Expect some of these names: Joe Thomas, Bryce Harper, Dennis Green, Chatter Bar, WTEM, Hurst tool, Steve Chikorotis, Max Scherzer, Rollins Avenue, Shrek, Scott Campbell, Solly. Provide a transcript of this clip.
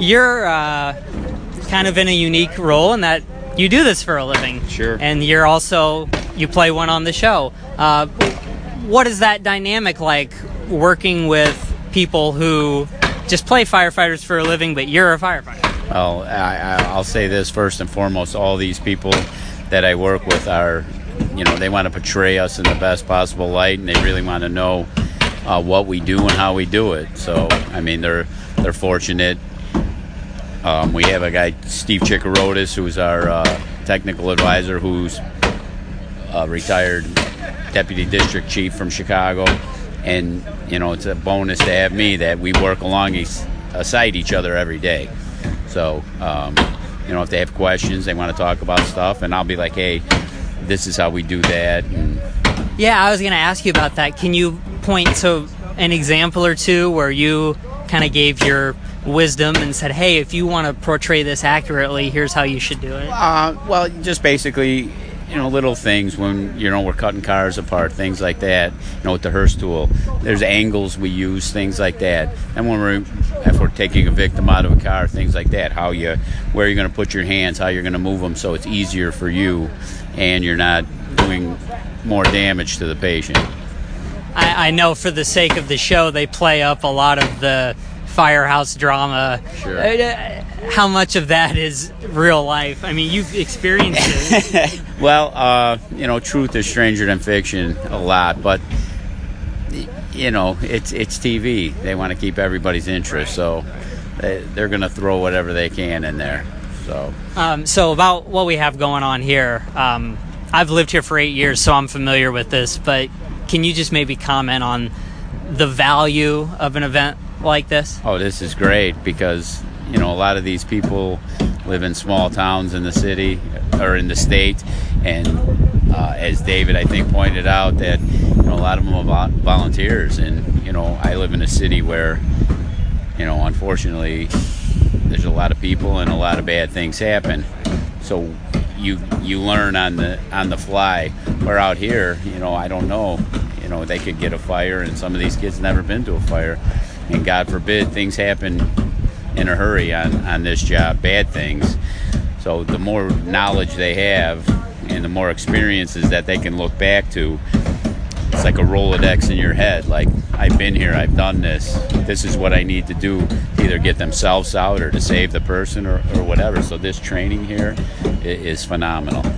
you're kind of in a unique role in that you do this for a living. Sure. And you're also, you play one on the show. What is that dynamic like, working with people who just play firefighters for a living, but you're a firefighter? Oh, I'll say this first and foremost. All these people that I work with are, you know, they want to portray us in the best possible light, and they really want to know what we do and how we do it. So, I mean, they're fortunate. We have a guy, Steve Chikorotis, who's our technical advisor, who's a retired deputy district chief from Chicago. And, you know, it's a bonus to have me, that we work alongside each other every day. So, you know, if they have questions, they want to talk about stuff, and I'll be like, hey, this is how we do that. And yeah, I was going to ask you about that. Can you point to an example or two where you kind of gave your wisdom and said, hey, if you want to portray this accurately, here's how you should do it? Well, just basically, you know, little things when, you know, we're cutting cars apart, things like that, you know, with the Hurst tool. There's angles we use, things like that. And when if we're taking a victim out of a car, things like that, where you're going to put your hands, how you're going to move them so it's easier for you and you're not doing more damage to the patient. I know for the sake of the show, they play up a lot of the firehouse drama. Sure. How much of that is real life? I mean, you've experienced it. Well, you know, truth is stranger than fiction a lot, but, you know, it's TV. They want to keep everybody's interest, so they're going to throw whatever they can in there. So about what we have going on here, I've lived here for 8 years, so I'm familiar with this, but can you just maybe comment on the value of an event like this? Oh, this is great, because, you know, a lot of these people live in small towns in the city or in the state, and as David, I think, pointed out, that, you know, a lot of them are volunteers, and, you know, I live in a city where, you know, unfortunately, there's a lot of people and a lot of bad things happen. So you learn on the fly. We're out here, you know, I don't know, you know, they could get a fire, and some of these kids never been to a fire, and God forbid, things happen in a hurry on this job, bad things. So the more knowledge they have and the more experiences that they can look back to, it's like a Rolodex in your head. Like, I've been here, I've done this. This is what I need to do to either get themselves out or to save the person or whatever. So this training here is phenomenal.